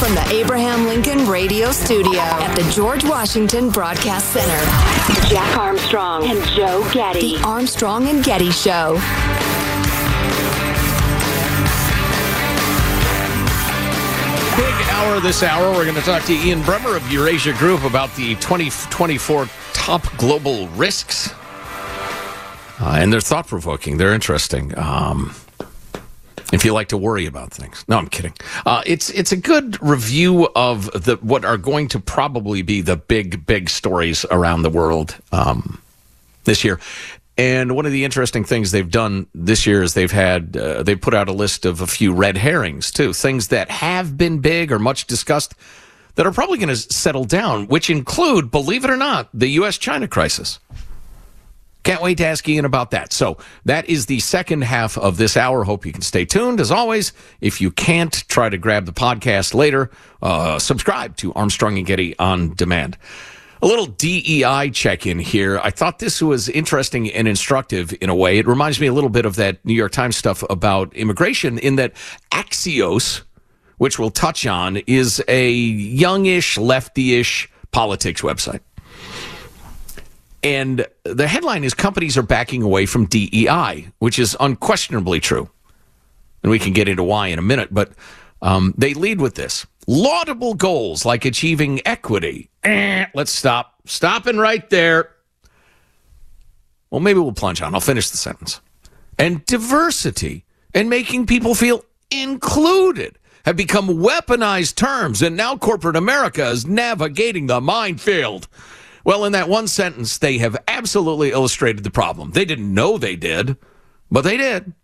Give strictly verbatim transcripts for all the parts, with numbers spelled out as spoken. From the Abraham Lincoln Radio Studio at the George Washington Broadcast Center. Jack Armstrong and Joe Getty. The Armstrong and Getty Show. Big hour this hour. We're going to talk to Ian Bremmer of Eurasia Group about the twenty twenty-four top global risks. Uh, and they're thought-provoking. They're interesting. Um... If you like to worry about things. No, I'm kidding. Uh, it's it's a good review of the what are going to probably be the big, big stories around the world um, this year. And one of the interesting things they've done this year is they've had uh, they put out a list of a few red herrings, too. Things that have been big or much discussed that are probably going to settle down, which include, believe it or not, the U S China crisis. Can't wait to ask Ian about that. So that is the second half of this hour. Hope you can stay tuned. As always, if you can't, try to grab the podcast later. Uh, subscribe to Armstrong and Getty On Demand. A little D E I check-in here. I thought this was interesting and instructive in a way. It reminds me a little bit of that New York Times stuff about immigration, in that Axios, which we'll touch on, is a youngish, lefty-ish politics website. And the headline is, companies are backing away from D E I, which is unquestionably true. And we can get into why in a minute, but um, they lead with this. Laudable goals like achieving equity. Eh, let's stop. Stopping right there. Well, maybe we'll plunge on. I'll finish the sentence. And diversity and making people feel included have become weaponized terms, and now corporate America is navigating the minefield. Well, in that one sentence, they have absolutely illustrated the problem. They didn't know they did, but they did.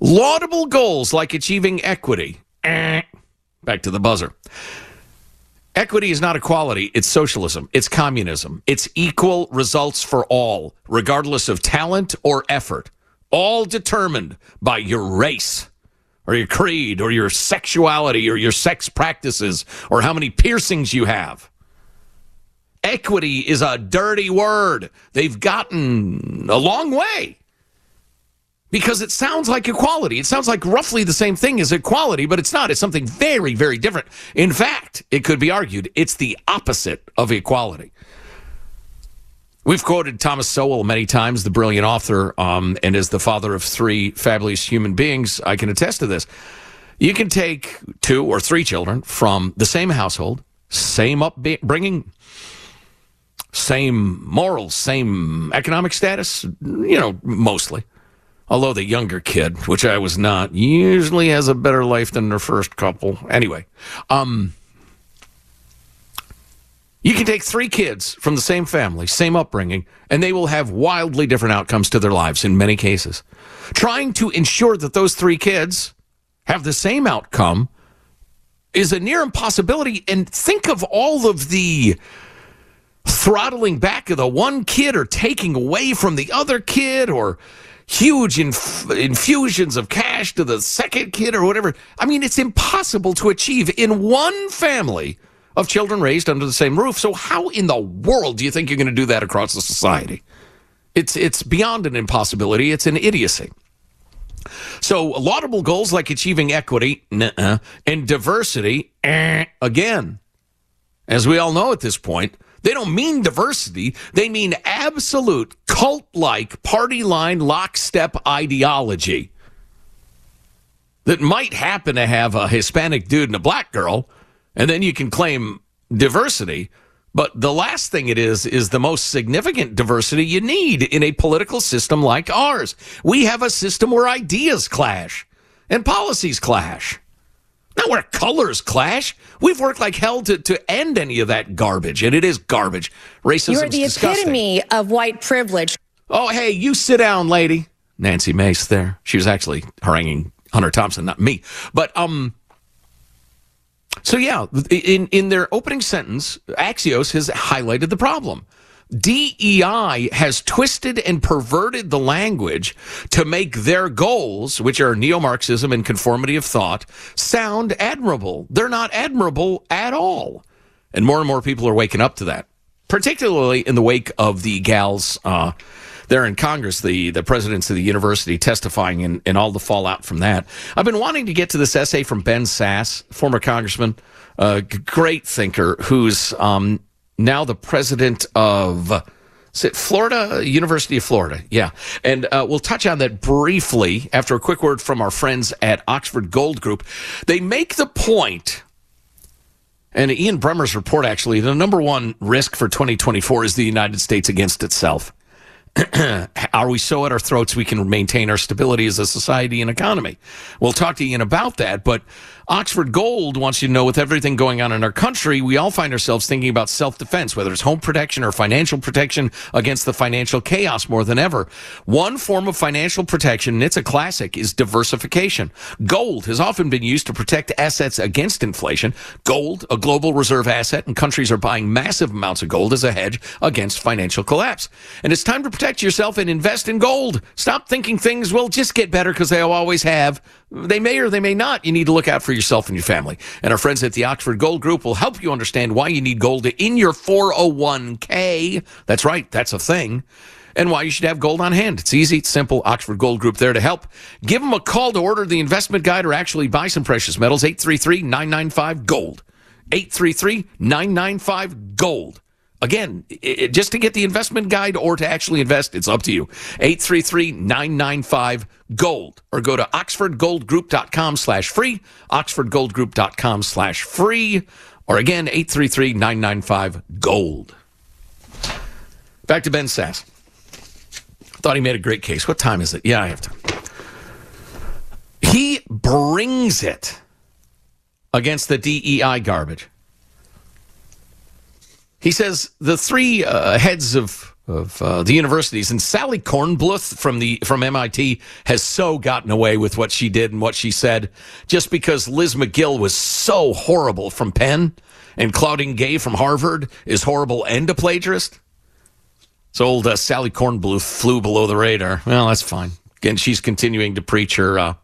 Laudable goals like achieving equity. Eh, back to the buzzer. Equity is not equality. It's socialism. It's communism. It's equal results for all, regardless of talent or effort, all determined by your race or your creed or your sexuality or your sex practices or how many piercings you have. Equity is a dirty word. They've gotten a long way because it sounds like equality. It sounds like roughly the same thing as equality, but it's not. It's something very, very different. In fact, it could be argued it's the opposite of equality. We've quoted Thomas Sowell many times, the brilliant author, um, and as the father of three fabulous human beings, I can attest to this. You can take two or three children from the same household, same upbringing, same morals, same economic status, you know, mostly. Although the younger kid, which I was not, usually has a better life than their first couple. Anyway, um, you can take three kids from the same family, same upbringing, and they will have wildly different outcomes to their lives in many cases. Trying to ensure that those three kids have the same outcome is a near impossibility. And think of all of the throttling back of the one kid or taking away from the other kid or huge inf- infusions of cash to the second kid or whatever. I mean, it's impossible to achieve in one family of children raised under the same roof. So how in the world do you think you're going to do that across the society? It's, it's beyond an impossibility. It's an idiocy. So laudable goals like achieving equity nuh-uh, and diversity, eh, again, as we all know at this point, they don't mean diversity. They mean absolute cult-like party line lockstep ideology that might happen to have a Hispanic dude and a black girl, and then you can claim diversity. But the last thing it is is the most significant diversity you need in a political system like ours. We have a system where ideas clash and policies clash. Not where colors clash. We've worked like hell to, to end any of that garbage, and it is garbage. Racism is disgusting. You're the epitome of white privilege. Oh, hey, you sit down, lady. Nancy Mace there. She was actually haranguing Hunter Thompson, not me. But, um... So, yeah, in, in their opening sentence, Axios has highlighted the problem. D E I has twisted and perverted the language to make their goals, which are neo-Marxism and conformity of thought, sound admirable. They're not admirable at all. And more and more people are waking up to that, particularly in the wake of the gals uh, there in Congress, the, the presidents of the university testifying and, and all the fallout from that. I've been wanting to get to this essay from Ben Sasse, former congressman, a great thinker who's... Um, now the president of, is it Florida? University of Florida, yeah. And uh, we'll touch on that briefly after a quick word from our friends at Oxford Gold Group. They make the point, and Ian Bremmer's report actually, the number one risk for twenty twenty-four is the United States against itself. Are we so at our throats we can maintain our stability as a society and economy? We'll talk to Ian about that, but Oxford Gold wants you to know with everything going on in our country, we all find ourselves thinking about self-defense, whether it's home protection or financial protection against the financial chaos more than ever. One form of financial protection, and it's a classic, is diversification. Gold has often been used to protect assets against inflation. Gold, a global reserve asset, and countries are buying massive amounts of gold as a hedge against financial collapse. And it's time to protect yourself and invest in gold. Stop thinking things will just get better because they always have. They may or they may not. You need to look out for yourself and your family. And our friends at the Oxford Gold Group will help you understand why you need gold in your four oh one k. That's right. That's a thing. And why you should have gold on hand. It's easy. It's simple. Oxford Gold Group there to help. Give them a call to order the investment guide or actually buy some precious metals. eight three three, nine nine five, GOLD. eight three three, nine nine five, GOLD. Again, it, just to get the investment guide or to actually invest, it's up to you. eight three three, nine nine five, GOLD. Or go to oxfordgoldgroup.com slash free, oxfordgoldgroup.com slash free. Or again, eight three three, nine nine five, GOLD. Back to Ben Sasse. Thought he made a great case. What time is it? Yeah, I have time. He brings it against the D E I garbage. He says the three uh, heads of, of uh, the universities, and Sally Kornbluth from the from M I T has so gotten away with what she did and what she said just because Liz McGill was so horrible from Penn and Claudine Gay from Harvard is horrible and a plagiarist. So old uh, Sally Kornbluth flew below the radar. Well, that's fine. And she's continuing to preach her... Uh,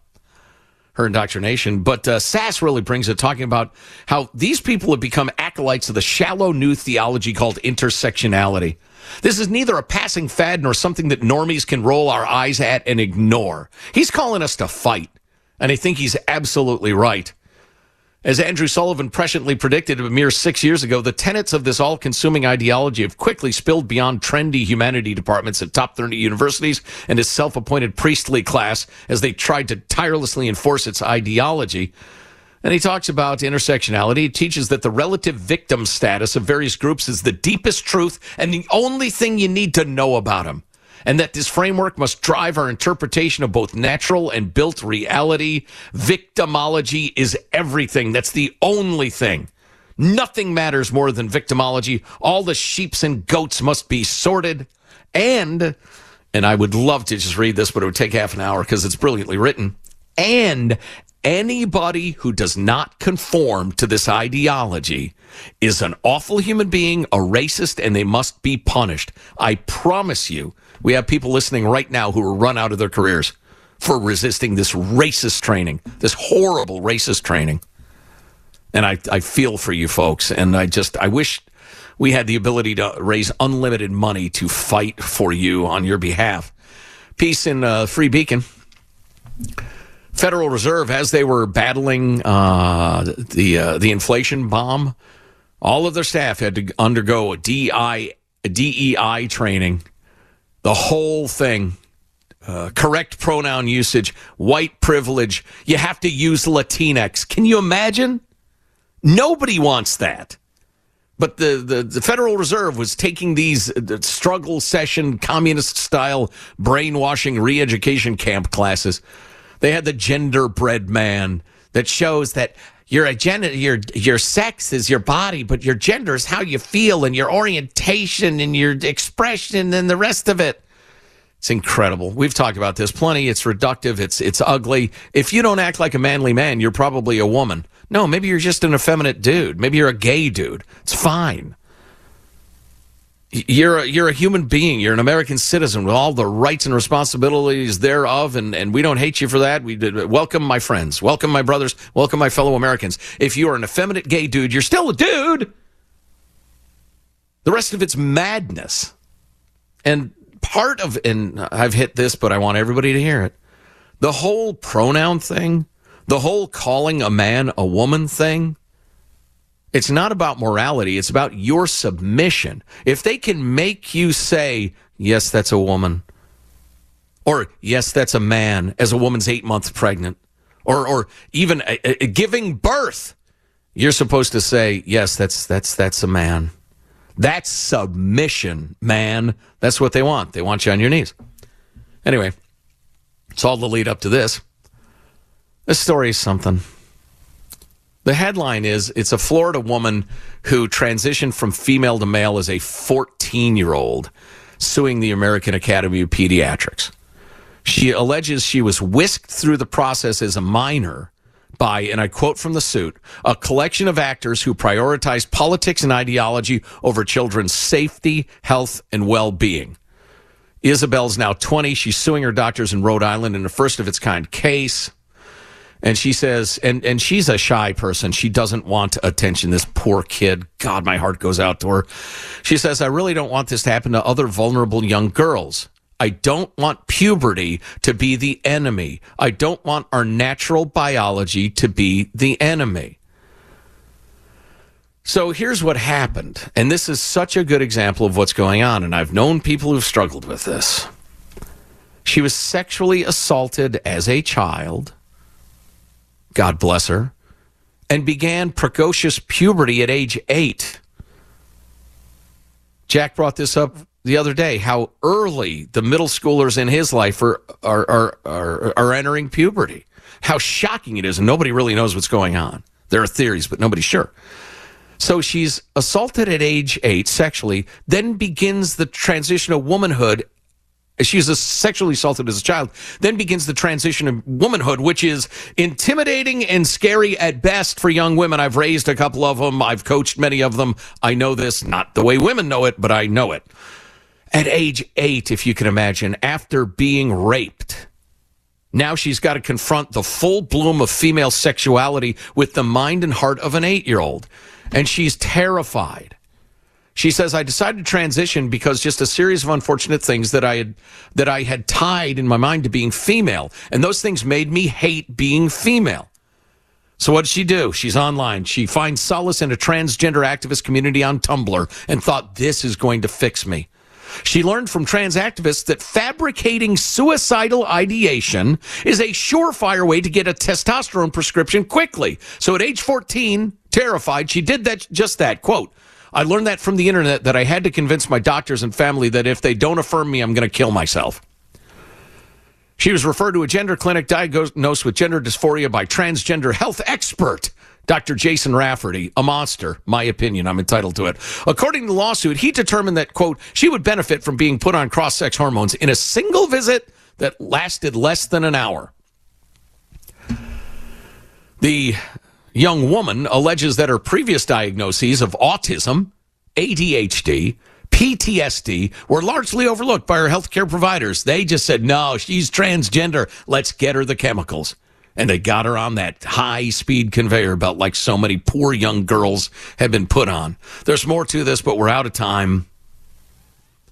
her indoctrination, but uh, Sasse really brings it, talking about how these people have become acolytes of the shallow new theology called intersectionality. This is neither a passing fad nor something that normies can roll our eyes at and ignore. He's calling us to fight, and I think he's absolutely right. As Andrew Sullivan presciently predicted a mere six years ago, the tenets of this all-consuming ideology have quickly spilled beyond trendy humanity departments at top thirty universities and his self-appointed priestly class as they tried to tirelessly enforce its ideology. And he talks about intersectionality. He teaches that the relative victim status of various groups is the deepest truth and the only thing you need to know about them. and that this framework must drive our interpretation of both natural and built reality. Victimology is everything. That's the only thing. Nothing matters more than victimology. All the sheeps and goats must be sorted. And, and I would love to just read this, but it would take half an hour because it's brilliantly written. And anybody who does not conform to this ideology is an awful human being, a racist, and they must be punished. I promise you, we have people listening right now who are run out of their careers for resisting this racist training, this horrible racist training. And I, I feel for you folks, and I just, I wish we had the ability to raise unlimited money to fight for you on your behalf. Peace in uh, Free Beacon. Federal Reserve, as they were battling uh, the uh, the inflation bomb, all of their staff had to undergo a D E I training, the whole thing. Uh, correct pronoun usage, white privilege. You have to use Latinx. Can you imagine? Nobody wants that. But the, the, the Federal Reserve was taking these the struggle session, communist-style brainwashing re-education camp classes. They had the genderbread man that shows that your agenda, your your sex is your body, but your gender is how you feel and your orientation and your expression and the rest of it. It's incredible. We've talked about this plenty. It's reductive. It's it's ugly. If you don't act like a manly man, you're probably a woman. No, maybe you're just an effeminate dude. Maybe you're a gay dude. It's fine. You're a, you're a human being. You're an American citizen with all the rights and responsibilities thereof, and, and we don't hate you for that. We did. Welcome, my friends. Welcome, my brothers. Welcome, my fellow Americans. If you are an effeminate gay dude, you're still a dude. The rest of it's madness. And part of, and I've hit this, but I want everybody to hear it, the whole pronoun thing, the whole calling a man a woman thing, it's not about morality. It's about your submission. If they can make you say, yes, that's a woman, or yes, that's a man, as a woman's eight months pregnant, or or even a, a giving birth, you're supposed to say, yes, that's that's that's a man. That's submission, man. That's what they want. They want you on your knees. Anyway, it's all the lead up to this. This story is something. The headline is, it's a Florida woman who transitioned from female to male as a fourteen-year-old suing the American Academy of Pediatrics. She alleges she was whisked through the process as a minor by, and I quote from the suit, a collection of actors who prioritized politics and ideology over children's safety, health, and well-being. Isabel's now twenty. She's suing her doctors in Rhode Island in a first-of-its-kind case. And she says, and, and she's a shy person. She doesn't want attention, this poor kid. God, my heart goes out to her. She says, I really don't want this to happen to other vulnerable young girls. I don't want puberty to be the enemy. I don't want our natural biology to be the enemy. So here's what happened. And this is such a good example of what's going on. And I've known people who've struggled with this. She was sexually assaulted as a child, God bless her, and began precocious puberty at age eight. Jack brought this up the other day, how early the middle schoolers in his life are are are are, are entering puberty. How shocking it is, and nobody really knows what's going on. There are theories, but nobody's sure. So she's assaulted at age eight sexually, then begins the transition of womanhood. She's sexually assaulted as a child, then begins the transition of womanhood, which is intimidating and scary at best for young women. I've raised a couple of them. I've coached many of them. I know this, not the way women know it, but I know it. At age eight, if you can imagine, after being raped, now she's got to confront the full bloom of female sexuality with the mind and heart of an eight-year-old, and she's terrified. She says, I decided to transition because just a series of unfortunate things that I had that I had tied in my mind to being female. And those things made me hate being female. So what did she do? She's online. She finds solace in a transgender activist community on Tumblr and thought, this is going to fix me. She learned from trans activists that fabricating suicidal ideation is a surefire way to get a testosterone prescription quickly. So at age fourteen, terrified, she did that just that, quote, I learned that from the internet, that I had to convince my doctors and family that if they don't affirm me, I'm going to kill myself. She was referred to a gender clinic, diagnosed with gender dysphoria by transgender health expert Doctor Jason Rafferty, a monster. My opinion, I'm entitled to it. According to the lawsuit, he determined that, quote, she would benefit from being put on cross-sex hormones in a single visit that lasted less than an hour. The young woman alleges that her previous diagnoses of autism, A D H D, P T S D were largely overlooked by her healthcare providers. They just said, no, she's transgender. Let's get her the chemicals. And they got her on that high-speed conveyor belt like so many poor young girls have been put on. There's more to this, but we're out of time.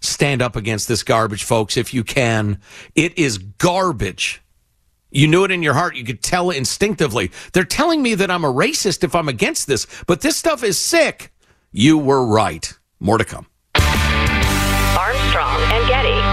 Stand up against this garbage, folks, if you can. It is garbage. You knew it in your heart. You could tell instinctively. They're telling me that I'm a racist if I'm against this, but this stuff is sick. You were right. More to come. Armstrong and Getty.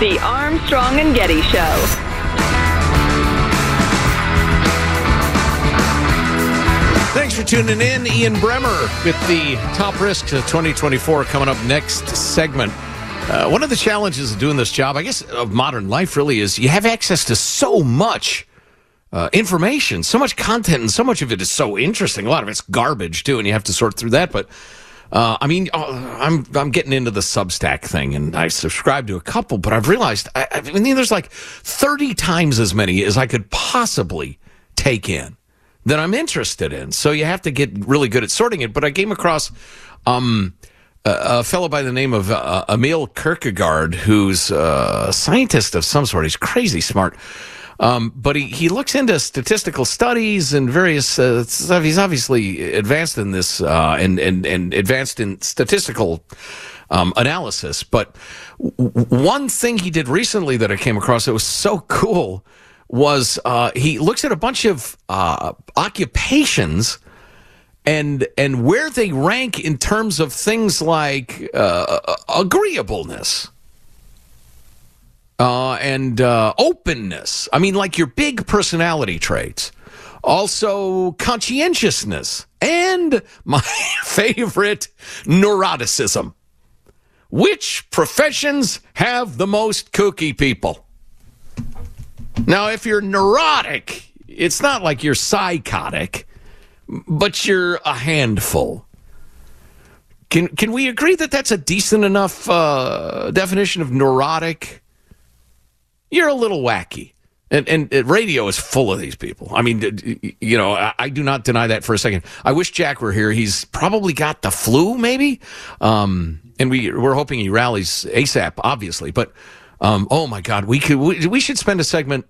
The Armstrong and Getty Show. Thanks for tuning in. Ian Bremmer with the top risks of twenty twenty-four coming up next segment. Uh, one of the challenges of doing this job, I guess, of modern life really is you have access to so much uh, information, so much content, and so much of it is so interesting. A lot of it's garbage, too, and you have to sort through that, but... Uh, I mean, uh, I'm I'm getting into the Substack thing, and I subscribe to a couple, but I've realized I, I mean, there's like thirty times as many as I could possibly take in that I'm interested in. So you have to get really good at sorting it. But I came across um, a, a fellow by the name of uh, Emil Kierkegaard, who's a scientist of some sort. He's crazy smart. Um, but he, he looks into statistical studies and various uh, stuff. He's obviously advanced in this uh, and, and, and advanced in statistical um, analysis. But w- one thing he did recently that I came across that was so cool was uh, he looks at a bunch of uh, occupations and and where they rank in terms of things like uh, agreeableness. Uh, and uh, openness. I mean, like your big personality traits. Also, conscientiousness. And my favorite, neuroticism. Which professions have the most kooky people? Now, if you're neurotic, it's not like you're psychotic, but you're a handful. Can, can we agree that that's a decent enough uh, definition of neurotic? You're a little wacky. And, and and radio is full of these people. I mean, you know, I, I do not deny that for a second. I wish Jack were here. He's probably got the flu, maybe. Um, and we, we're hoping he rallies ASAP, obviously. But, um, oh, my God, we could we, we should spend a segment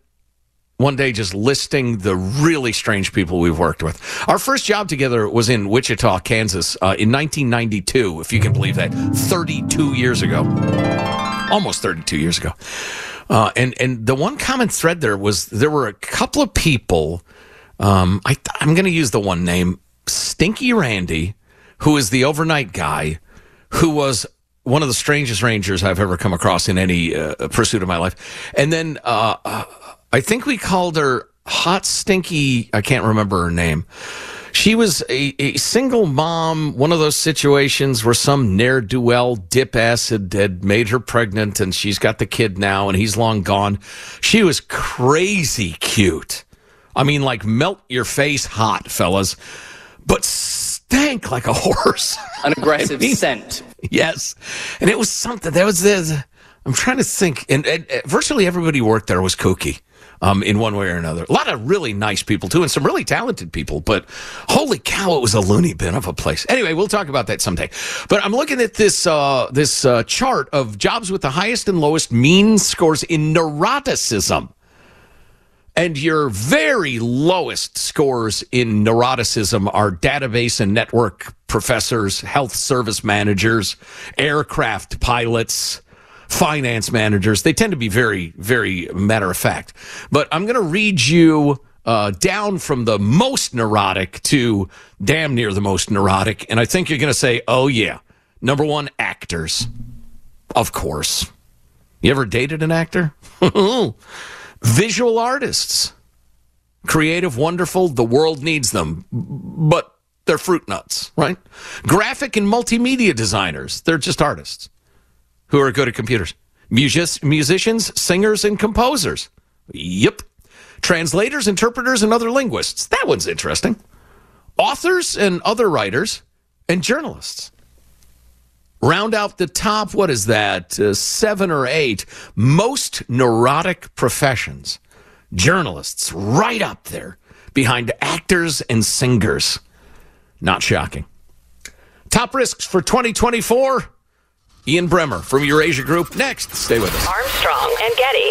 one day just listing the really strange people we've worked with. Our first job together was in Wichita, Kansas, uh, in nineteen ninety-two, if you can believe that, thirty-two years ago. Almost thirty-two years ago. Uh, and, and the one common thread there was there were a couple of people Um, I, I'm going to use the one name, Stinky Randy, who is the overnight guy, who was one of the strangest Rangers I've ever come across in any uh, pursuit of my life. And then uh, I think we called her Hot Stinky. I can't remember her name. She was a, a single mom, one of those situations where some ne'er-do-well dip acid had made her pregnant, and she's got the kid now, and he's long gone. She was crazy cute. I mean, like, melt your face hot, fellas, but stank like a horse. An aggressive I mean, scent. Yes. And it was something. That was this. I'm trying to think. And, and, and virtually everybody who worked there was kooky. Um, in one way or another. A lot of really nice people, too, and some really talented people, but holy cow, it was a loony bin of a place. Anyway, we'll talk about that someday. But I'm looking at this uh, this uh, chart of jobs with the highest and lowest mean scores in neuroticism. And your very lowest scores in neuroticism are database and network professors, health service managers, aircraft pilots, finance managers. They tend to be very, very matter of fact. But I'm going to read you uh, down from the most neurotic to damn near the most neurotic. And I think you're going to say, oh, yeah. Number one, actors. Of course. You ever dated an actor? Visual artists. Creative, wonderful. The world needs them. But they're fruit nuts, right? Graphic and multimedia designers. They're just artists who are good at computers. Music- musicians, singers, and composers. Yep. Translators, interpreters, and other linguists. That one's interesting. Authors and other writers and journalists. Round out the top, what is that, uh, seven or eight most neurotic professions. Journalists right up there behind actors and singers. Not shocking. Top risks for twenty twenty-four. Ian Bremmer from Eurasia Group. Next, stay with us. Armstrong and Getty.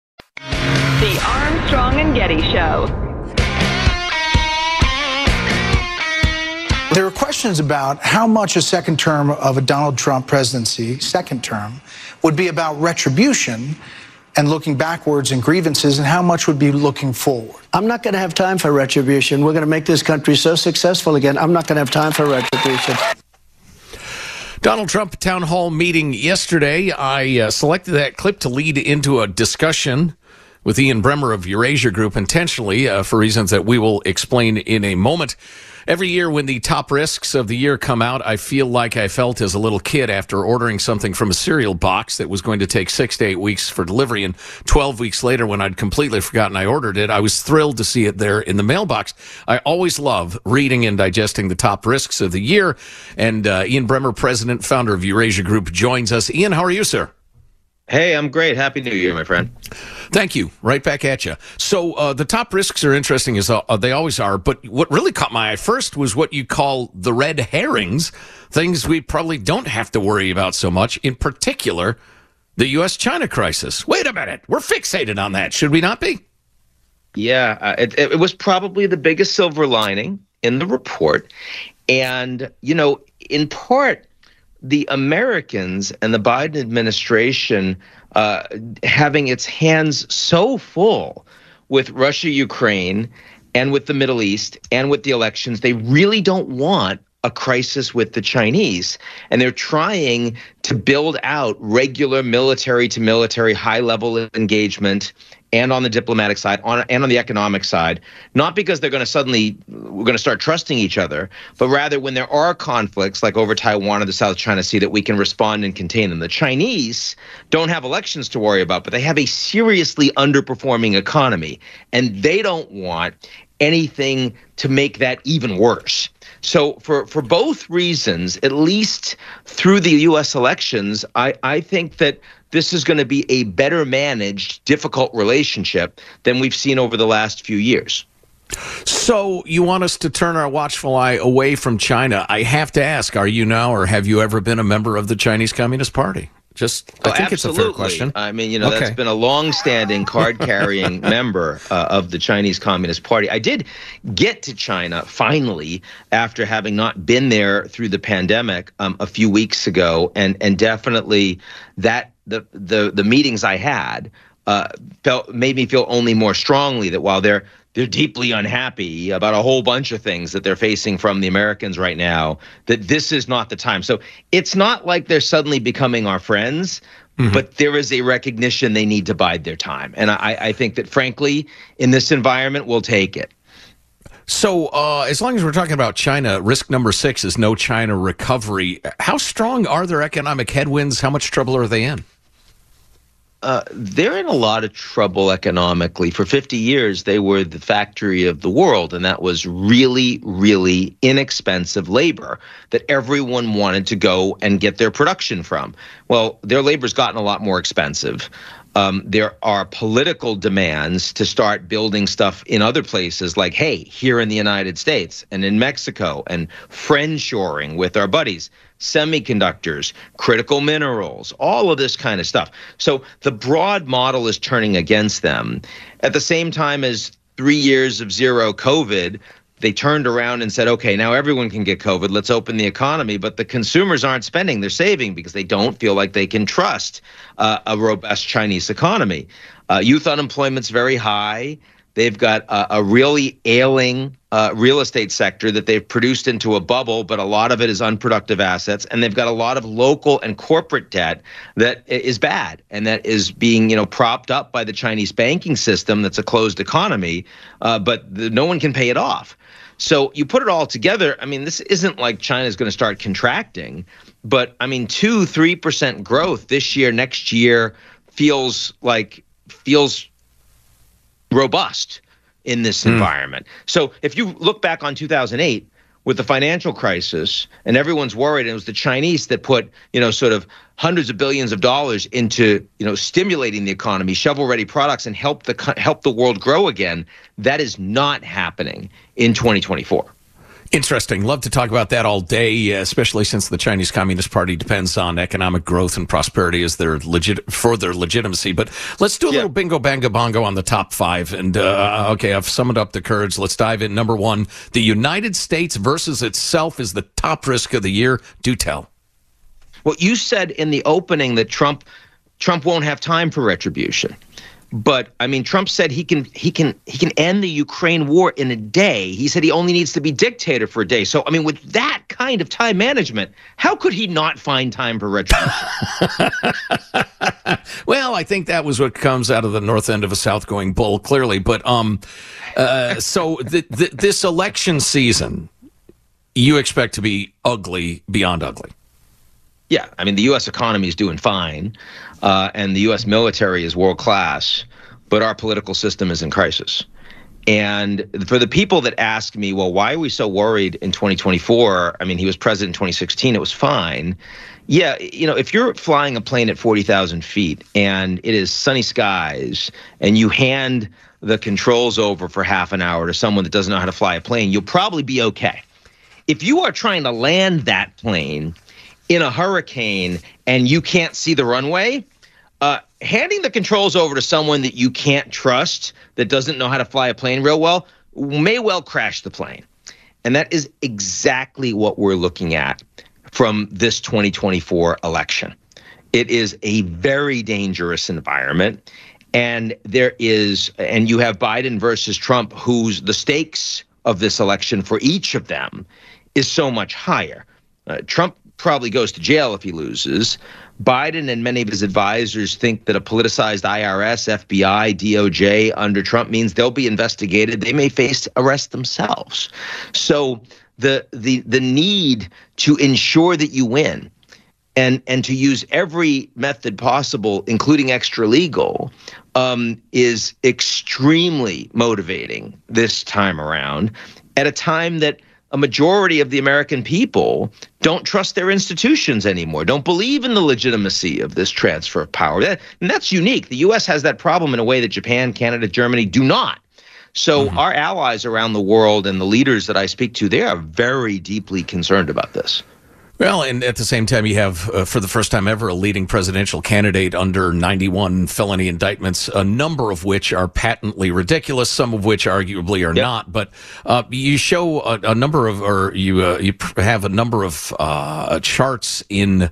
The Armstrong and Getty Show. There are questions about how much a second term of a Donald Trump presidency, second term, would be about retribution and looking backwards and grievances, and how much would be looking forward. I'm not going to have time for retribution. We're going to make this country so successful again. I'm not going to have time for retribution. Donald Trump town hall meeting yesterday. I uh, selected that clip to lead into a discussion with Ian Bremmer of Eurasia Group intentionally uh, for reasons that we will explain in a moment. Every year when the top risks of the year come out, I feel like I felt as a little kid after ordering something from a cereal box that was going to take six to eight weeks for delivery. And twelve weeks later, when I'd completely forgotten I ordered it, I was thrilled to see it there in the mailbox. I always love reading and digesting the top risks of the year. And uh, Ian Bremmer, president, founder of Eurasia Group, joins us. Ian, how are you, sir? Hey, I'm great. Happy New Year, my friend. Thank you. Right back at you. So uh, the top risks are interesting, as uh, they always are. But what really caught my eye first was what you call the red herrings, things we probably don't have to worry about so much, in particular, the U S China crisis. Wait a minute. We're fixated on that. Should we not be? Yeah, uh, it, it was probably the biggest silver lining in the report. And, you know, in part, the Americans and the Biden administration uh, having its hands so full with Russia, Ukraine, and with the Middle East, and with the elections, they really don't want a crisis with the Chinese. And they're trying to build out regular military to military high level engagement, and on the diplomatic side, on and on the economic side, not because they're going to suddenly, we're going to start trusting each other, but rather when there are conflicts like over Taiwan or the South China Sea, that we can respond and contain them. The Chinese don't have elections to worry about, but they have a seriously underperforming economy, and they don't want anything to make that even worse. So for, for both reasons, at least through the U S elections, I, I think that this is going to be a better managed, difficult relationship than we've seen over the last few years. So you want us to turn our watchful eye away from China. I have to ask, are you now, or have you ever been a member of the Chinese Communist Party? Just, oh, I think absolutely. It's a fair question. I mean, you know, okay. That's been a long-standing card-carrying member uh, of the Chinese Communist Party. I did get to China finally after having not been there through the pandemic um, a few weeks ago, and and definitely that the the the meetings I had uh, felt made me feel only more strongly that while they're they're deeply unhappy about a whole bunch of things that they're facing from the Americans right now, that this is not the time. So it's not like they're suddenly becoming our friends, mm-hmm. but there is a recognition they need to bide their time. And I, I think that, frankly, in this environment, we'll take it. So uh, as long as we're talking about China, risk number six is no China recovery. How strong are their economic headwinds? How much trouble are they in? Uh, they're in a lot of trouble economically. For fifty years, they were the factory of the world, and that was really, really inexpensive labor that everyone wanted to go and get their production from. Well, their labor's gotten a lot more expensive. Um, there are political demands to start building stuff in other places, like, hey, here in the United States and in Mexico, and friendshoring with our buddies, semiconductors, critical minerals, all of this kind of stuff. So the broad model is turning against them. At the same time as three years of zero COVID, they turned around and said, okay, now everyone can get COVID. Let's open the economy. But the consumers aren't spending. They're saving because they don't feel like they can trust uh, a robust Chinese economy. Uh, youth unemployment's very high. They've got a, a really ailing uh, real estate sector that they've produced into a bubble, but a lot of it is unproductive assets. And they've got a lot of local and corporate debt that is bad, and that is being, you know, propped up by the Chinese banking system. That's a closed economy, uh, but the, no one can pay it off. So you put it all together. I mean, this isn't like China's going to start contracting, but I mean, two, three percent growth this year, next year feels like feels robust in this mm. environment. So if you look back on two thousand eight with the financial crisis, and everyone's worried, and it was the Chinese that put, you know, sort of hundreds of billions of dollars into, you know, stimulating the economy, shovel-ready products, and help the help the world grow again. That is not happening in twenty twenty-four. Interesting. Love to talk about that all day, especially since the Chinese Communist Party depends on economic growth and prosperity as their legit for their legitimacy. But let's do a yeah. little bingo, bango, bongo on the top five. And uh, okay, I've summoned up the courage. Let's dive in. Number one, the United States versus itself is the top risk of the year. Do tell. Well, you said in the opening that Trump Trump won't have time for retribution. But I mean, Trump said he can he can he can end the Ukraine war in a day. He said he only needs to be dictator for a day. So I mean, with that kind of time management, how could he not find time for retribution? Well, I think that was what comes out of the north end of a south-going bull, clearly. But um, uh, so the, the, this election season, you expect to be ugly beyond ugly. Yeah, I mean, the U S economy is doing fine, uh, and the U S military is world class, but our political system is in crisis. And for the people that ask me, well, why are we so worried in twenty twenty-four? I mean, he was president in twenty sixteen. It was fine. Yeah, you know, if you're flying a plane at forty thousand feet and it is sunny skies, and you hand the controls over for half an hour to someone that doesn't know how to fly a plane, you'll probably be okay. If you are trying to land that plane in a hurricane and you can't see the runway, Uh, handing the controls over to someone that you can't trust, that doesn't know how to fly a plane real well, may well crash the plane. And that is exactly what we're looking at from this twenty twenty-four election. It is a very dangerous environment. And there is, and you have Biden versus Trump, whose the stakes of this election for each of them is so much higher. Uh, Trump probably goes to jail if he loses. Biden and many of his advisors think that a politicized I R S, F B I, D O J under Trump means they'll be investigated. They may face arrest themselves. So the the the need to ensure that you win, and and to use every method possible, including extra legal, um, is extremely motivating this time around, at a time that a majority of the American people don't trust their institutions anymore, don't believe in the legitimacy of this transfer of power. That, and that's unique. The U S has that problem in a way that Japan, Canada, Germany do not. So mm-hmm. our allies around the world and the leaders that I speak to, they are very deeply concerned about this. Well, and at the same time, you have, uh, for the first time ever, a leading presidential candidate under ninety-one felony indictments, a number of which are patently ridiculous, some of which arguably are yep. not. But uh, you show a, a number of, or you uh, you have a number of uh, charts in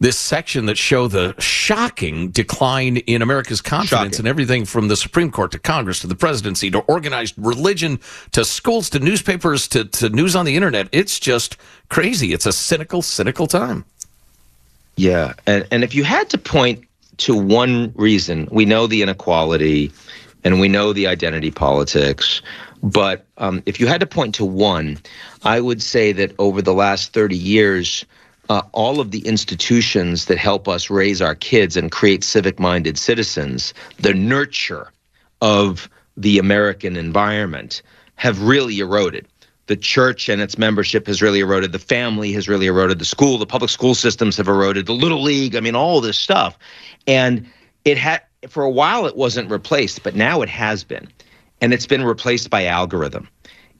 this section that show the shocking decline in America's confidence shocking. in everything from the Supreme Court to Congress to the presidency to organized religion to schools to newspapers to, to news on the internet. It's just crazy. It's a cynical, cynical time. Yeah. And, and if you had to point to one reason, we know the inequality and we know the identity politics. But um, if you had to point to one, I would say that over the last thirty years, Uh, all of the institutions that help us raise our kids and create civic-minded citizens, the nurture of the American environment, have really eroded. The church and its membership has really eroded. The family has really eroded. The school, the public school systems have eroded. The Little League, I mean, all this stuff. And it had, for a while it wasn't replaced, but now it has been. And it's been replaced by algorithm.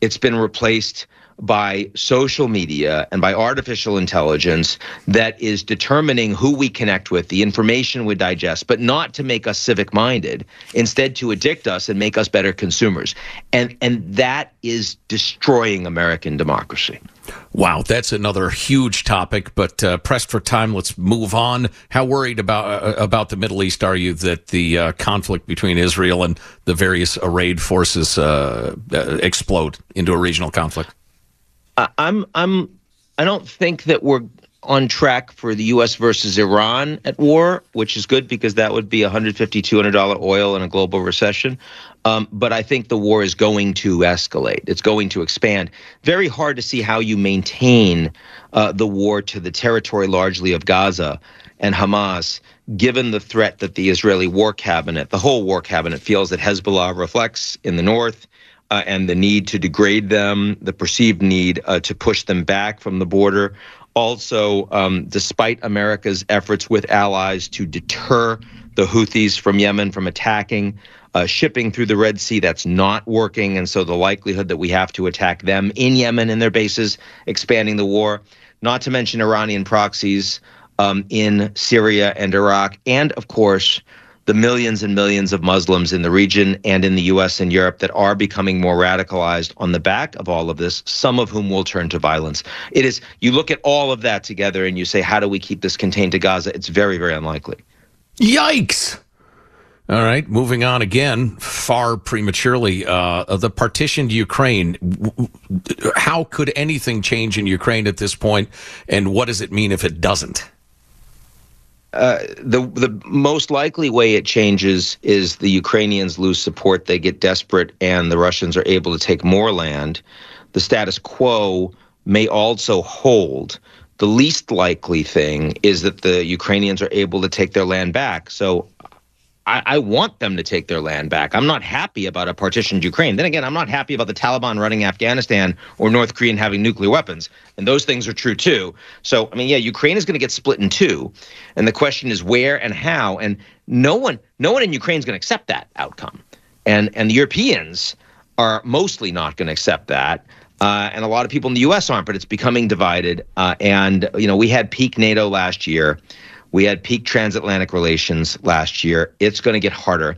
It's been replaced by social media and by artificial intelligence that is determining who we connect with, the information we digest, but not to make us civic-minded, instead to addict us and make us better consumers. And and that is destroying American democracy. Wow, that's another huge topic, but uh, pressed for time, let's move on. How worried about uh, about the Middle East are you that the uh, conflict between Israel and the various arrayed forces uh, uh, explode into a regional conflict? I'm I'm I don't think that we're on track for the U S versus Iran at war, which is good because that would be one hundred fifty dollars, two hundred dollars oil in a global recession. Um, but I think the war is going to escalate. It's going to expand. Very hard to see how you maintain uh, the war to the territory largely of Gaza and Hamas, given the threat that the Israeli war cabinet, the whole war cabinet, feels that Hezbollah reflects in the north. Uh, and the need to degrade them, the perceived need uh, to push them back from the border. Also, um, despite America's efforts with allies to deter the Houthis from Yemen from attacking, uh, shipping through the Red Sea, that's not working. And so the likelihood that we have to attack them in Yemen and their bases, expanding the war, not to mention Iranian proxies um, in Syria and Iraq, and of course, the millions and millions of Muslims in the region and in the U S and Europe that are becoming more radicalized on the back of all of this, some of whom will turn to violence. It is, you look at all of that together and you say, how do we keep this contained to Gaza? It's very, very unlikely. Yikes. All right, moving on again, far prematurely, uh, the partitioned Ukraine. How could anything change in Ukraine at this point, and what does it mean if it doesn't? Uh, the the most likely way it changes is the Ukrainians lose support, they get desperate, and the Russians are able to take more land. The status quo may also hold. The least likely thing is that the Ukrainians are able to take their land back. So I, I want them to take their land back. I'm not happy about a partitioned Ukraine. Then again, I'm not happy about the Taliban running Afghanistan or North Korea having nuclear weapons. And those things are true, too. So, I mean, yeah, Ukraine is going to get split in two. And the question is where and how. And no one no one in Ukraine is going to accept that outcome. And, and the Europeans are mostly not going to accept that. Uh, and a lot of people in the U S aren't. But it's becoming divided. Uh, and, you know, we had peak NATO last year. We had peak transatlantic relations last year. It's going to get harder.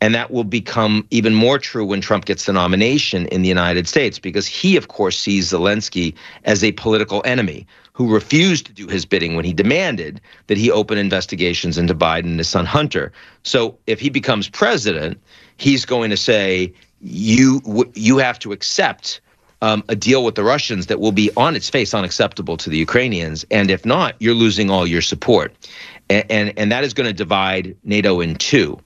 And that will become even more true when Trump gets the nomination in the United States, because he, of course, sees Zelensky as a political enemy who refused to do his bidding when he demanded that he open investigations into Biden and his son Hunter. So if he becomes president, he's going to say, you you have to accept um, a deal with the Russians that will be on its face unacceptable to the Ukrainians. And if not, you're losing all your support. And, and, and that is going to divide NATO in two.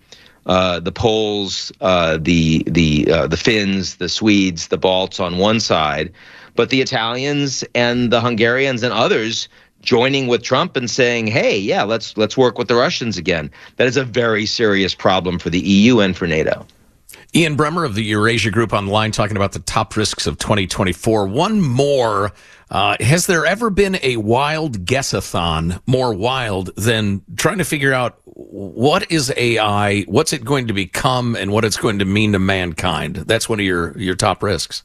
Uh, the Poles, uh, the the uh, the Finns, the Swedes, the Balts on one side, but the Italians and the Hungarians and others joining with Trump and saying, "Hey, yeah, let's let's work with the Russians again." That is a very serious problem for the E U and for NATO. Ian Bremmer of the Eurasia Group online talking about the top risks of twenty twenty-four. One more. Uh, has there ever been a wild guess-a-thon more wild than trying to figure out what is A I, what's it going to become, and what it's going to mean to mankind? That's one of your, your top risks.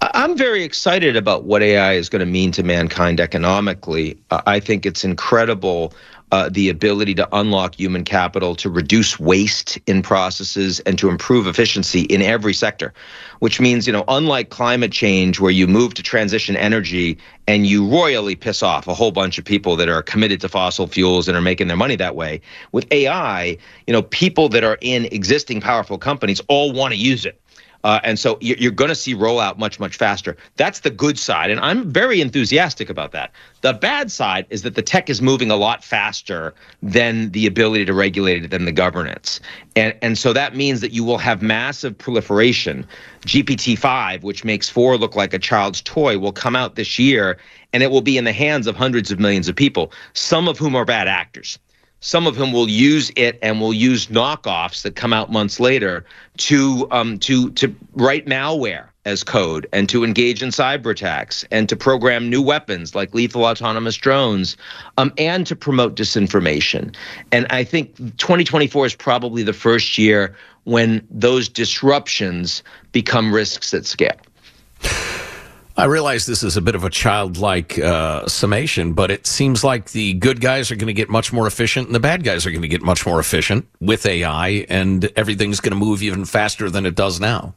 I'm very excited about what A I is going to mean to mankind economically. Uh, I think it's incredible. Uh, the ability to unlock human capital, to reduce waste in processes, and to improve efficiency in every sector, which means, you know, unlike climate change, where you move to transition energy and you royally piss off a whole bunch of people that are committed to fossil fuels and are making their money that way, with A I, you know, people that are in existing powerful companies all want to use it. Uh, and so you're going to see rollout much, much faster. That's the good side. And I'm very enthusiastic about that. The bad side is that the tech is moving a lot faster than the ability to regulate it, than the governance. And, and so that means that you will have massive proliferation. G P T five, which makes four look like a child's toy, will come out this year, and it will be in the hands of hundreds of millions of people, some of whom are bad actors. Some of whom will use it and will use knockoffs that come out months later to um, to to write malware as code and to engage in cyber attacks and to program new weapons like lethal autonomous drones um, and to promote disinformation. And I think twenty twenty-four is probably the first year when those disruptions become risks at scale. I realize this is a bit of a childlike uh, summation, but it seems like the good guys are going to get much more efficient and the bad guys are going to get much more efficient with A I, and everything's going to move even faster than it does now.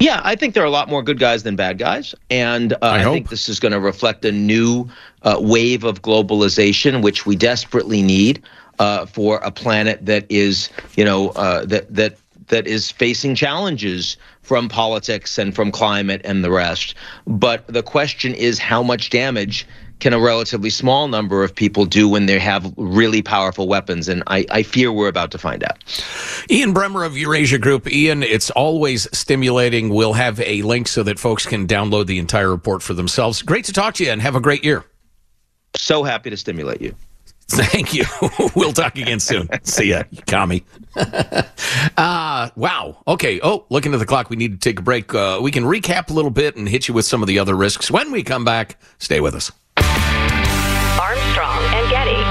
Yeah, I think there are a lot more good guys than bad guys, and uh, I, I think this is going to reflect a new uh, wave of globalization, which we desperately need uh, for a planet that is, you know, uh, that that that is facing challenges from politics and from climate and the rest. But the question is, how much damage can a relatively small number of people do when they have really powerful weapons? And I, I fear we're about to find out. Ian Bremmer of Eurasia Group. Ian, it's always stimulating. We'll have a link so that folks can download the entire report for themselves. Great to talk to you, and have a great year. So happy to stimulate you. Thank you. We'll talk again soon. See ya, you commie. uh, wow. Okay. Oh, looking at the clock, we need to take a break. Uh, we can recap a little bit and hit you with some of the other risks when we come back. Stay with us. Armstrong and Getty.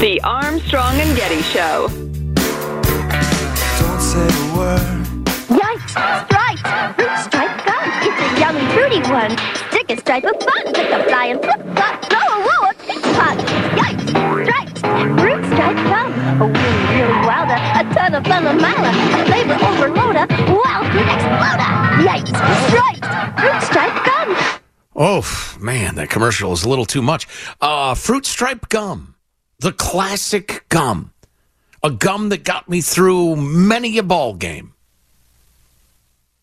The Armstrong and Getty Show. Don't say a word. Yikes! Right! Fruit Stripe Gum! It's a yummy, fruity one. Stick a stripe of fun with the fly and flip-flop. Throw a woo, a pick-pot. Yikes! Stripes! Fruit Stripe Gum. A really, really wilder. A ton of fun with Mila. A flavor overloader. Wild fruit exploder. Yikes! Stripes! Fruit Stripe Gum. Oh, man, that commercial is a little too much. Uh, Fruit Stripe Gum. The classic gum. A gum that got me through many a ball game.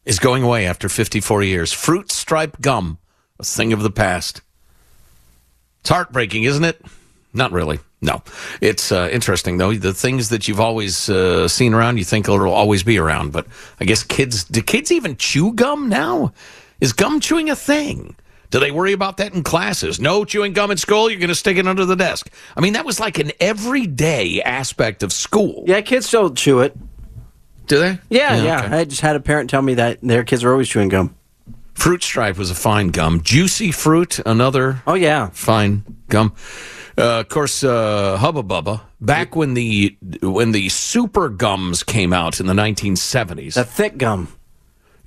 Is going away after fifty-four years. Fruit Stripe Gum. A thing of the past. It's heartbreaking, isn't it? Not really. No. It's uh, interesting, though. The things that you've always uh, seen around, you think will always be around. But I guess kids... Do kids even chew gum now? Is gum chewing a thing? Do they worry about that in classes? No chewing gum at school, you're going to stick it under the desk. I mean, that was like an everyday aspect of school. Yeah, kids still chew it. Do they? Yeah, yeah. yeah. Okay. I just had a parent tell me that their kids are always chewing gum. Fruit Stripe was a fine gum. Juicy Fruit, another oh yeah, fine gum. Uh, of course, uh, Hubba Bubba, back when the, when the super gums came out in the nineteen seventies. The thick gum.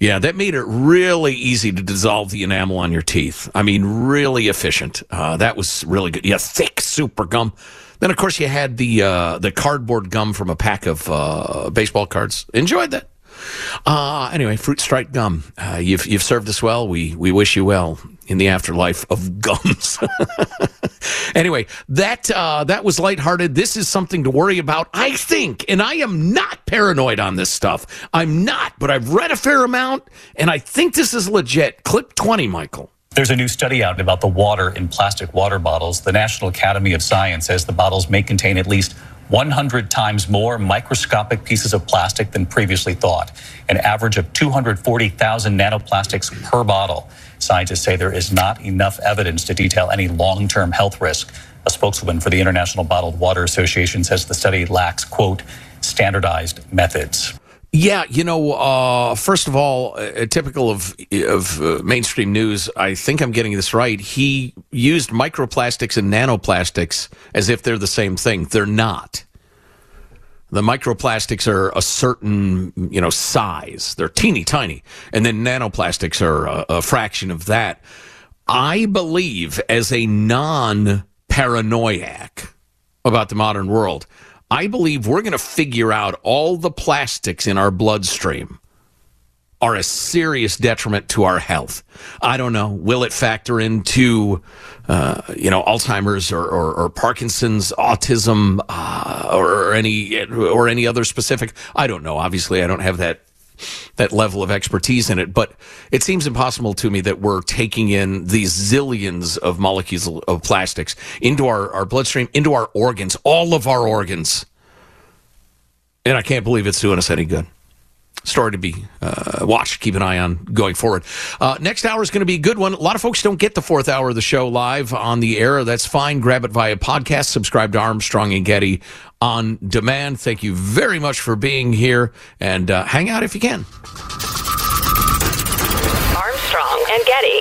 Yeah, that made it really easy to dissolve the enamel on your teeth. I mean, really efficient. Uh, that was really good. Yeah, thick super gum. Then, of course, you had the uh, the cardboard gum from a pack of uh, baseball cards. Enjoyed that. Uh, anyway, Fruit Stripe Gum. Uh, you've you've served us well. We we wish you well in the afterlife of gums. Anyway, that uh, that was lighthearted. This is something to worry about, I think. And I am not paranoid on this stuff. I'm not, but I've read a fair amount, and I think this is legit. Clip twenty, Michael. There's a new study out about the water in plastic water bottles. The National Academy of Science says the bottles may contain at least one hundred times more microscopic pieces of plastic than previously thought, an average of two hundred forty thousand nanoplastics per bottle. Scientists say there is not enough evidence to detail any long-term health risk. A spokeswoman for the International Bottled Water Association says the study lacks, quote, standardized methods. Yeah, you know, uh, first of all, uh, typical of of uh, mainstream news, I think I'm getting this right, he used microplastics and nanoplastics as if they're the same thing. They're not. The microplastics are a certain, you know, size. They're teeny tiny. And then nanoplastics are a, a fraction of that. I believe, as a non-paranoiac about the modern world, I believe we're going to figure out all the plastics in our bloodstream are a serious detriment to our health. I don't know. Will it factor into, uh, you know, Alzheimer's or, or, or Parkinson's, autism, uh, or any or any other specific? I don't know. Obviously, I don't have that that level of expertise in it, but it seems impossible to me that we're taking in these zillions of molecules of plastics into our, our bloodstream, into our organs, all of our organs. And I can't believe it's doing us any good. Story to be uh, watched, keep an eye on going forward. Uh, next hour is going to be a good one. A lot of folks don't get the fourth hour of the show live on the air. That's fine. Grab it via podcast. Subscribe to Armstrong and Getty On Demand. Thank you very much for being here, and uh, hang out if you can. Armstrong and Getty.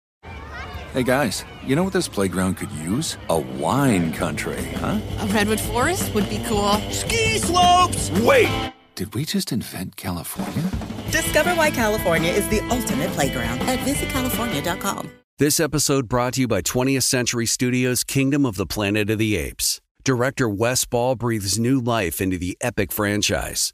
Hey, guys, you know what this playground could use? A wine country, huh? A redwood forest would be cool. Ski slopes! Wait! Did we just invent California? Discover why California is the ultimate playground at visit california dot com. This episode brought to you by twentieth Century Studios' Kingdom of the Planet of the Apes. Director Wes Ball breathes new life into the epic franchise